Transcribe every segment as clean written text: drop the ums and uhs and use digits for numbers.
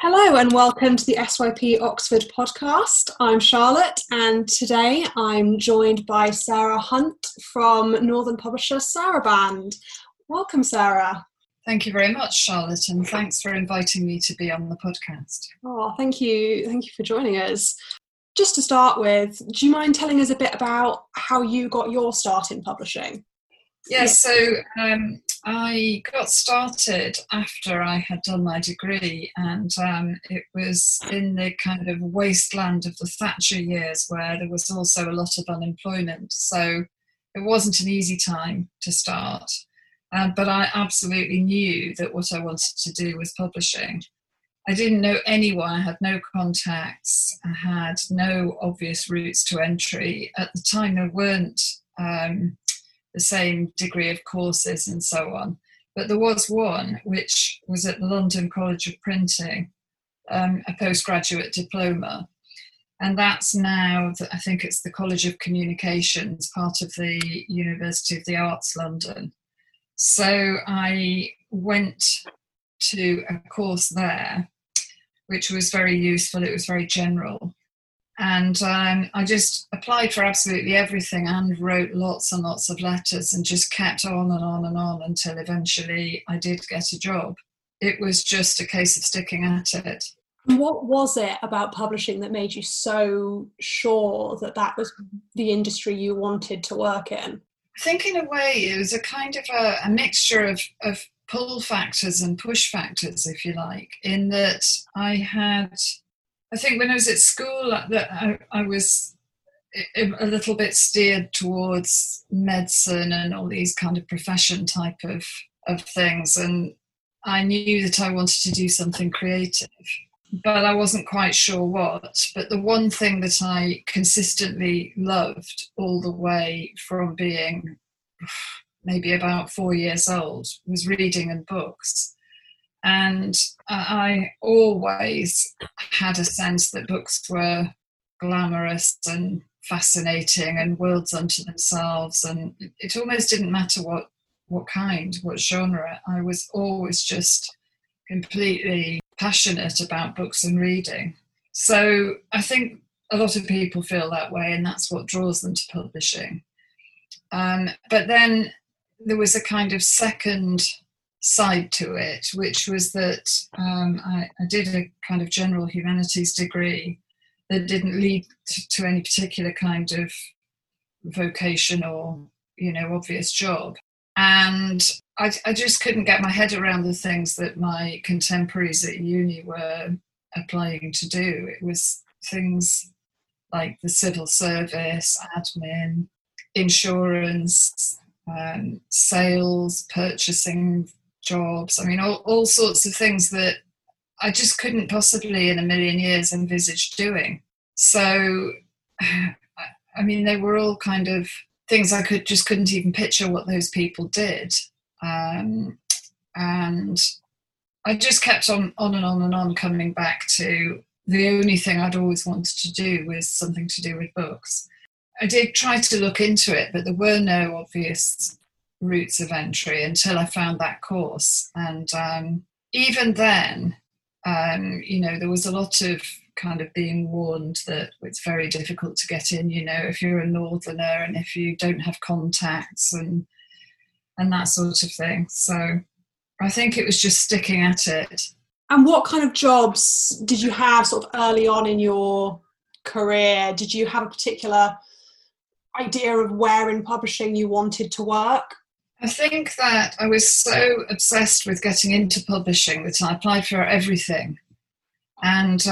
Hello and welcome to the SYP Oxford podcast. I'm Charlotte and today I'm joined by Sarah Hunt from Northern Publisher Saraband. Welcome, Sarah. Thank you very much, Charlotte, and thanks for inviting me to be on the podcast. Oh, thank you. Thank you for joining us. Just to start with, do you mind telling us a bit about how you got your start in publishing? Yeah, so I got started after I had done my degree, and it was in the kind of wasteland of the Thatcher years where there was also a lot of unemployment. So it wasn't an easy time to start, but I absolutely knew that what I wanted to do was publishing. I didn't know anyone, I had no contacts, I had no obvious routes to entry. At the time there weren't the same degree of courses and so on. But there was one, which was at the London College of Printing, a postgraduate diploma. And that's now, I think it's the College of Communications, part of the University of the Arts London. So I went to a course there, which was very useful, it was very general. And I just applied for absolutely everything and wrote lots and lots of letters and just kept on and on and on until eventually I did get a job. It was just a case of sticking at it. What was it about publishing that made you so sure that that was the industry you wanted to work in? I think in a way it was a kind of a mixture of pull factors and push factors, if you like, in that I had... I think when I was at school, I was a little bit steered towards medicine and all these kind of profession type of things. And I knew that I wanted to do something creative, but I wasn't quite sure what. But the one thing that I consistently loved all the way from being maybe about 4 years old was reading and books. And I always had a sense that books were glamorous and fascinating and worlds unto themselves. And it almost didn't matter what kind, what genre. I was always just completely passionate about books and reading. So I think a lot of people feel that way, and that's what draws them to publishing. But then there was a kind of second side to it, which was that I did a kind of general humanities degree that didn't lead to any particular kind of vocation or, you know, obvious job. And I just couldn't get my head around the things that my contemporaries at uni were applying to do. It was things like the civil service, admin, insurance, sales, purchasing jobs, I mean, all sorts of things that I just couldn't possibly in a million years envisage doing. So, I mean, they were all kind of things I couldn't even picture what those people did. And I just kept on and on coming back to the only thing I'd always wanted to do was something to do with books. I did try to look into it, but there were no obvious routes of entry until I found that course. And even then, you know, there was a lot of kind of being warned that it's very difficult to get in, you know, if you're a northerner and if you don't have contacts and that sort of thing. So I think it was just sticking at it. And what kind of jobs did you have sort of early on in your career? Did you have a particular idea of where in publishing you wanted to work? I think that I was so obsessed with getting into publishing that I applied for everything. And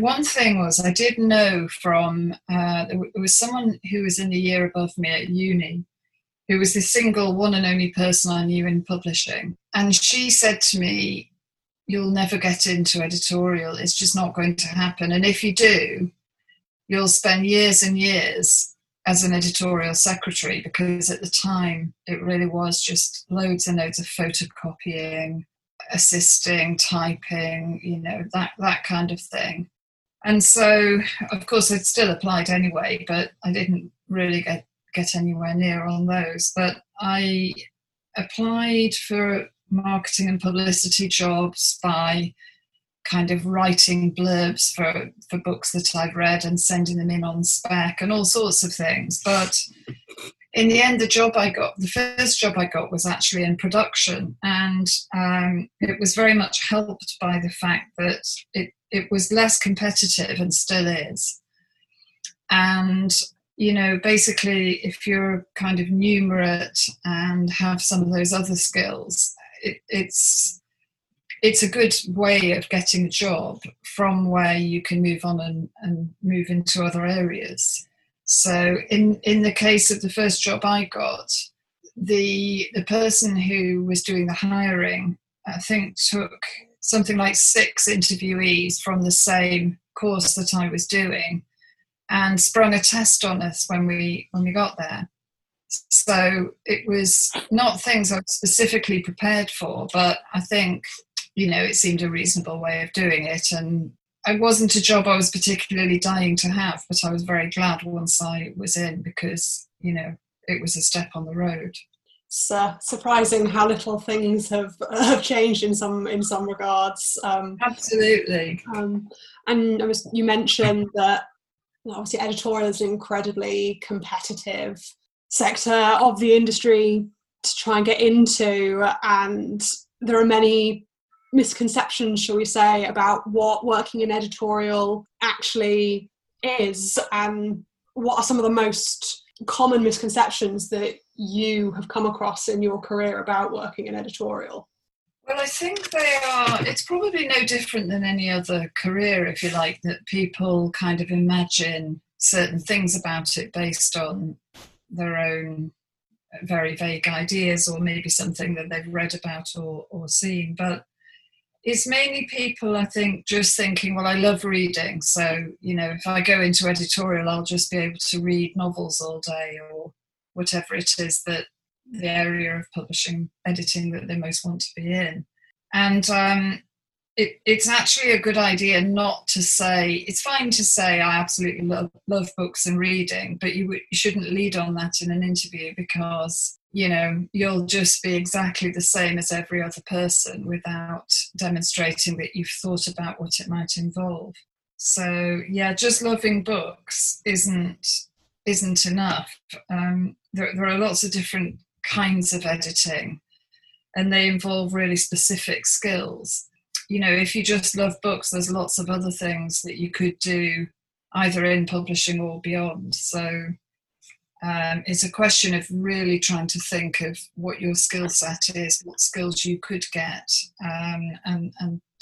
one thing was I did know from, there was someone who was in the year above me at uni who was the single one and only person I knew in publishing. And she said to me, "You'll never get into editorial, it's just not going to happen. And if you do, you'll spend years and years as an editorial secretary," because at the time it really was just loads and loads of photocopying, assisting, typing, you know, that kind of thing. And so, of course, I'd still applied anyway, but I didn't really get anywhere near on those. But I applied for marketing and publicity jobs by kind of writing blurbs for books that I've read and sending them in on spec and all sorts of things. But in the end, the job I got, the first job I got, was actually in production, and it was very much helped by the fact that it was less competitive, and still is. And, you know, basically, if you're kind of numerate and have some of those other skills, it's a good way of getting a job from where you can move on and move into other areas. So in the case of the first job I got, the person who was doing the hiring, I think, took something like 6 interviewees from the same course that I was doing and sprung a test on us when we got there. So it was not things I was specifically prepared for, but I think, you know, it seemed a reasonable way of doing it, and it wasn't a job I was particularly dying to have, but I was very glad once I was in, because, you know, it was a step on the road. It's surprising how little things have changed in some regards. Absolutely. And you mentioned that obviously editorial is an incredibly competitive sector of the industry to try and get into, and there are many misconceptions, shall we say, about what working in editorial actually is, and what are some of the most common misconceptions that you have come across in your career about working in editorial? Well, I think they are, it's probably no different than any other career, if you like, that people kind of imagine certain things about it based on their own very vague ideas, or maybe something that they've read about or seen. But it's mainly people, I think, just thinking, well, I love reading, so, you know, if I go into editorial, I'll just be able to read novels all day, or whatever it is that the area of publishing, editing, that they most want to be in. And it's actually a good idea not to say, it's fine to say I absolutely love books and reading, but you shouldn't lead on that in an interview, because, you know, you'll just be exactly the same as every other person without demonstrating that you've thought about what it might involve. So yeah, just loving books isn't enough. There are lots of different kinds of editing, and they involve really specific skills. You know, if you just love books, there's lots of other things that you could do either in publishing or beyond. So it's a question of really trying to think of what your skill set is, what skills you could get, and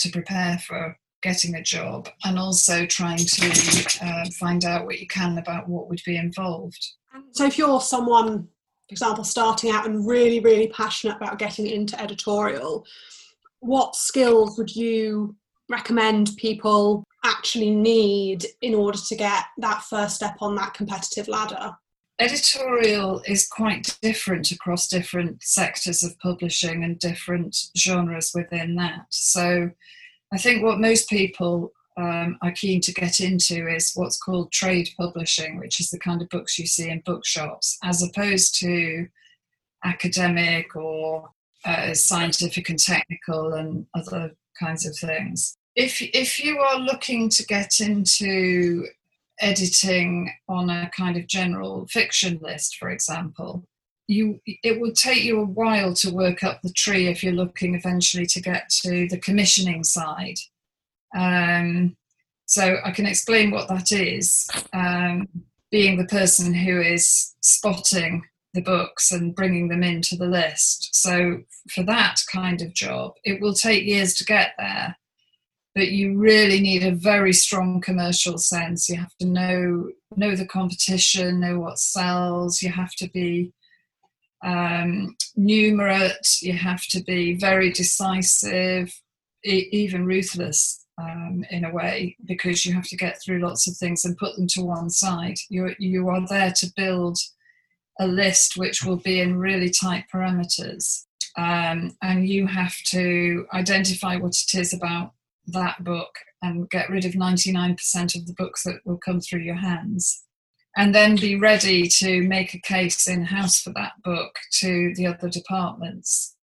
to prepare for getting a job, and also trying to find out what you can about what would be involved. So if you're someone, for example, starting out and really, really passionate about getting into editorial, what skills would you recommend people actually need in order to get that first step on that competitive ladder? Editorial is quite different across different sectors of publishing and different genres within that. So I think what most people are keen to get into is what's called trade publishing, which is the kind of books you see in bookshops, as opposed to academic or scientific and technical and other kinds of things. If you are looking to get into editing on a kind of general fiction list, for example, it will take you a while to work up the tree if you're looking eventually to get to the commissioning side. So I can explain what that is, being the person who is spotting the books and bringing them into the list. So for that kind of job, it will take years to get there. But you really need a very strong commercial sense. You have to know the competition, know what sells. You have to be numerate. You have to be very decisive, even ruthless in a way, because you have to get through lots of things and put them to one side. You are there to build a list which will be in really tight parameters, and you have to identify what it is about that book and get rid of 99% of the books that will come through your hands, and then be ready to make a case in-house for that book to the other departments,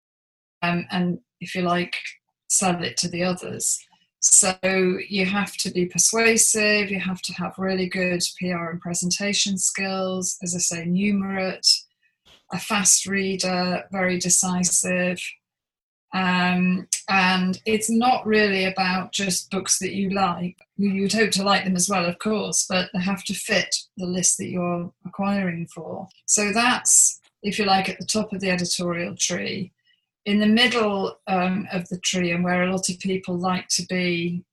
and if you like, sell it to the others. So you have to be persuasive, you have to have really good PR and presentation skills, as I say, numerate, a fast reader, very decisive. And it's not really about just books that you like. You'd hope to like them as well, of course, but they have to fit the list that you're acquiring for. So that's, if you like, at the top of the editorial tree. In the middle of the tree, and where a lot of people like to be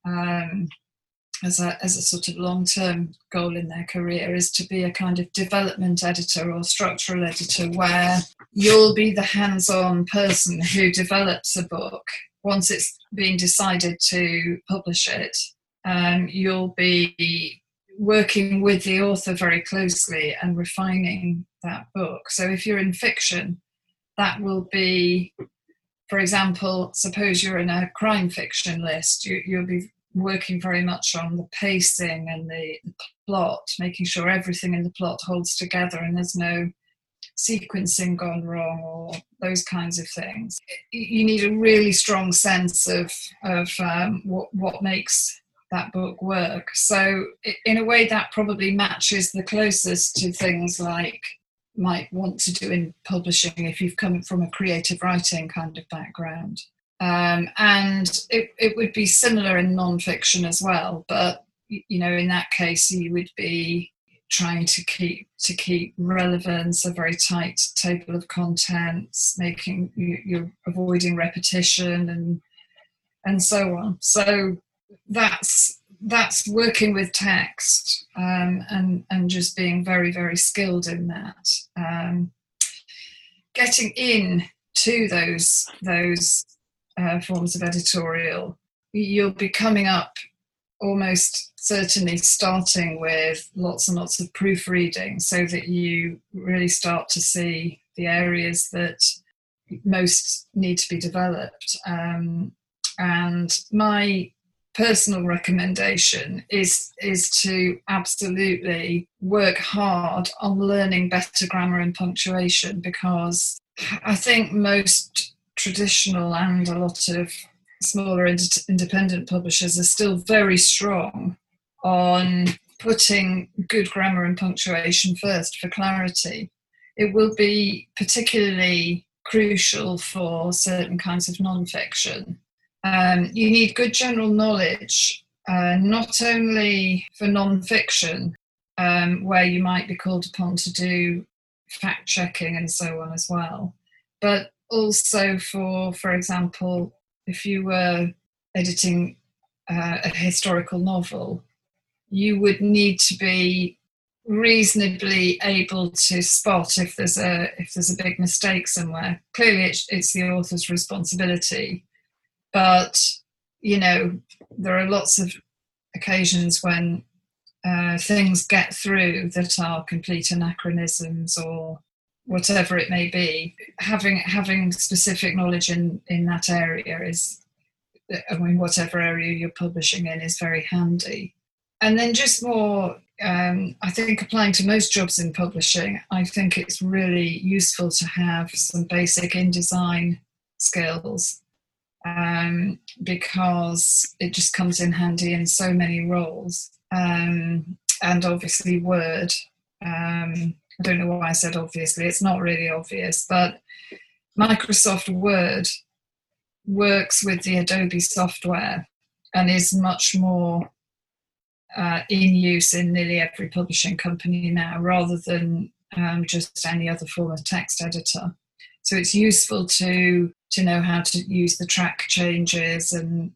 as a sort of long-term goal in their career, is to be a kind of development editor or structural editor, where you'll be the hands-on person who develops a book. Once it's been decided to publish it, you'll be working with the author very closely and refining that book. So if you're in fiction, that will be, for example, suppose you're in a crime fiction list, you'll be working very much on the pacing and the plot, making sure everything in the plot holds together and there's no sequencing gone wrong or those kinds of things. You need a really strong sense of what makes that book work. So in a way that probably matches the closest to things like might want to do in publishing if you've come from a creative writing kind of background. And it would be similar in non-fiction as well, but you know, in that case you would be trying to keep relevance, a very tight table of contents, making you're avoiding repetition and so on. So that's working with text and just being very, very skilled in that. Getting in to those forms of editorial, you'll be coming up almost certainly starting with lots and lots of proofreading, so that you really start to see the areas that most need to be developed. And my personal recommendation is to absolutely work hard on learning better grammar and punctuation, because I think most traditional and a lot of smaller independent publishers are still very strong on putting good grammar and punctuation first for clarity. It will be particularly crucial for certain kinds of non-fiction. You need good general knowledge, not only for non-fiction, where you might be called upon to do fact-checking and so on as well, but also for example, if you were editing a historical novel, you would need to be reasonably able to spot if there's a big mistake somewhere. Clearly, it's the author's responsibility. But, you know, there are lots of occasions when things get through that are complete anachronisms or whatever it may be. Having specific knowledge in that area is, I mean, whatever area you're publishing in, is very handy. And then just more, I think applying to most jobs in publishing, I think it's really useful to have some basic InDesign skills. Because it just comes in handy in so many roles, and obviously Word. I don't know why I said obviously, it's not really obvious, but Microsoft Word works with the Adobe software and is much more in use in nearly every publishing company now, rather than just any other form of text editor. So it's useful to know how to use the track changes and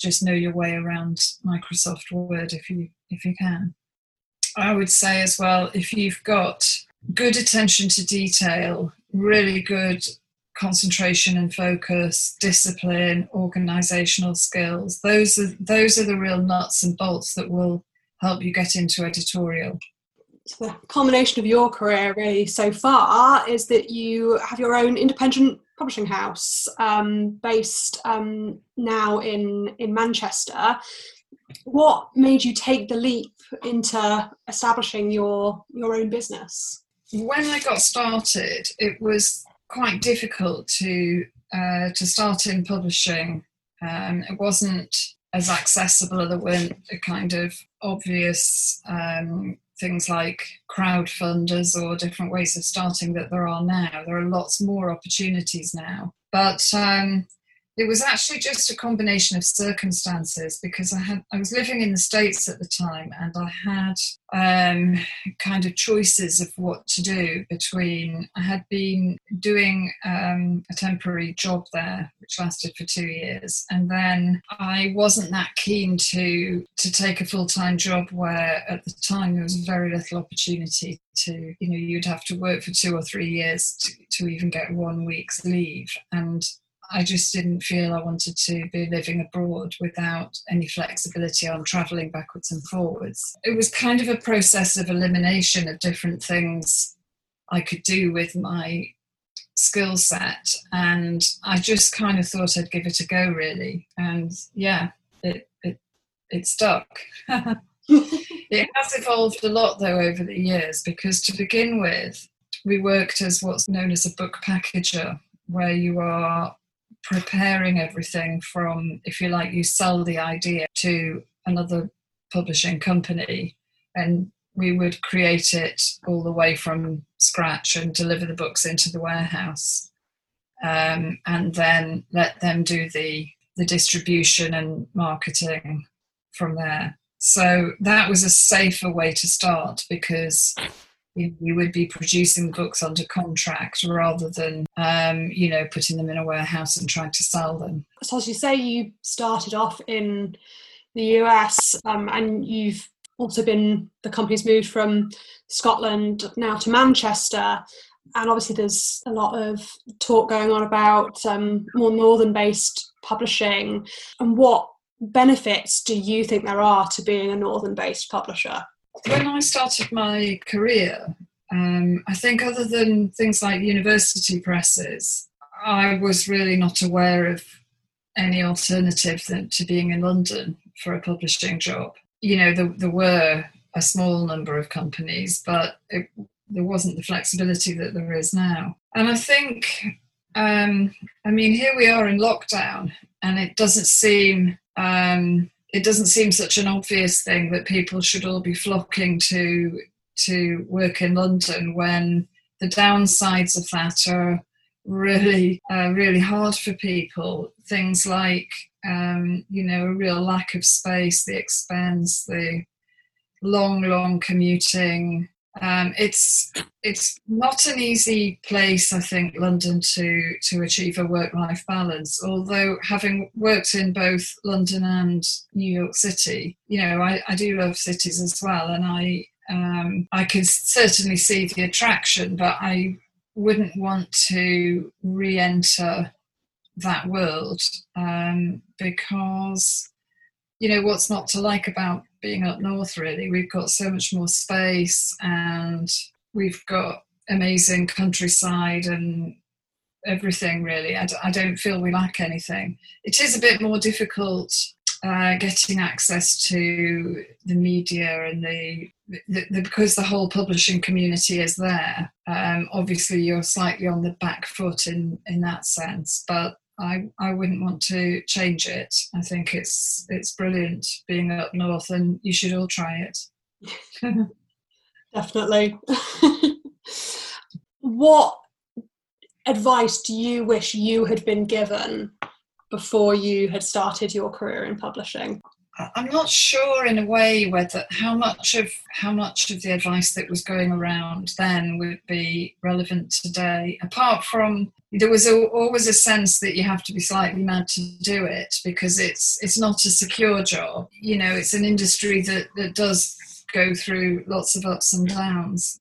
just know your way around Microsoft Word if you can. I would say as well, if you've got good attention to detail, really good concentration and focus, discipline, organisational skills, those are the real nuts and bolts that will help you get into editorial. So the culmination of your career really so far is that you have your own independent publishing house based now in Manchester. What made you take the leap into establishing your own business? When I got started, it was quite difficult to start in publishing. It wasn't as accessible. There weren't the kind of obvious things like crowdfunders or different ways of starting that there are now. There are lots more opportunities now. But it was actually just a combination of circumstances, because I was living in the States at the time, and I had kind of choices of what to do between. I had been doing a temporary job there, which lasted for 2 years, and then I wasn't that keen to take a full-time job where at the time there was very little opportunity to, you know, you'd have to work for 2 or 3 years to even get 1 week's leave, and I just didn't feel I wanted to be living abroad without any flexibility on travelling backwards and forwards. It was kind of a process of elimination of different things I could do with my skill set, and I just kind of thought I'd give it a go, really. And yeah, it stuck. It has evolved a lot, though, over the years, because to begin with, we worked as what's known as a book packager, where you are preparing everything from, if you like, you sell the idea to another publishing company, and we would create it all the way from scratch and deliver the books into the warehouse, and then let them do the distribution and marketing from there. So that was a safer way to start, because we would be producing books under contract rather than, you know, putting them in a warehouse and trying to sell them. So as you say, you started off in the US, and you've also been, the company's moved from Scotland now to Manchester. And obviously there's a lot of talk going on about more northern-based publishing. And what benefits do you think there are to being a northern-based publisher? When I started my career, I think other than things like university presses, I was really not aware of any alternative to being in London for a publishing job. You know, there were a small number of companies, but there wasn't the flexibility that there is now. And I think, I mean, here we are in lockdown, and it doesn't seem such an obvious thing that people should all be flocking to work in London, when the downsides of that are really, really hard for people. Things like, you know, a real lack of space, the expense, the long commuting. It's not an easy place, I think, London, to achieve a work-life balance. Although, having worked in both London and New York City, you know, I do love cities as well, and I can certainly see the attraction, but I wouldn't want to re-enter that world, because, you know, what's not to like about being up north, really? We've got so much more space, and we've got amazing countryside and everything, really. I don't feel we lack anything. It is a bit more difficult getting access to the media and the because the whole publishing community is there. Obviously, you're slightly on the back foot in that sense, but I wouldn't want to change it. I think it's brilliant being up north, and you should all try it. Definitely. What advice do you wish you had been given before you had started your career in publishing? I'm not sure, in a way, whether how much of the advice that was going around then would be relevant today. Apart from, there was always a sense that you have to be slightly mad to do it, because it's not a secure job. You know, it's an industry that does go through lots of ups and downs.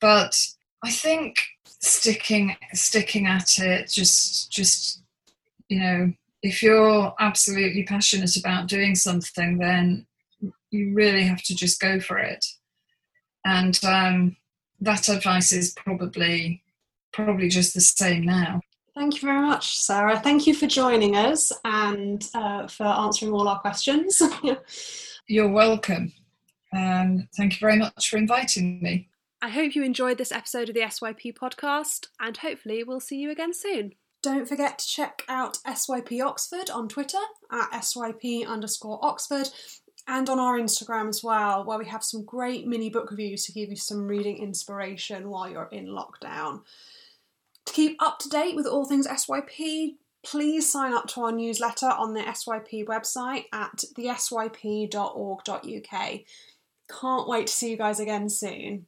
But I think sticking at it, just you know, if you're absolutely passionate about doing something, then you really have to just go for it. And that advice is probably just the same now. Thank you very much, Sarah. Thank you for joining us and for answering all our questions. You're welcome. Thank you very much for inviting me. I hope you enjoyed this episode of the SYP podcast, and hopefully we'll see you again soon. Don't forget to check out SYP Oxford on Twitter at @SYP_Oxford and on our Instagram as well, where we have some great mini book reviews to give you some reading inspiration while you're in lockdown. To keep up to date with all things SYP, please sign up to our newsletter on the SYP website at thesyp.org.uk. Can't wait to see you guys again soon.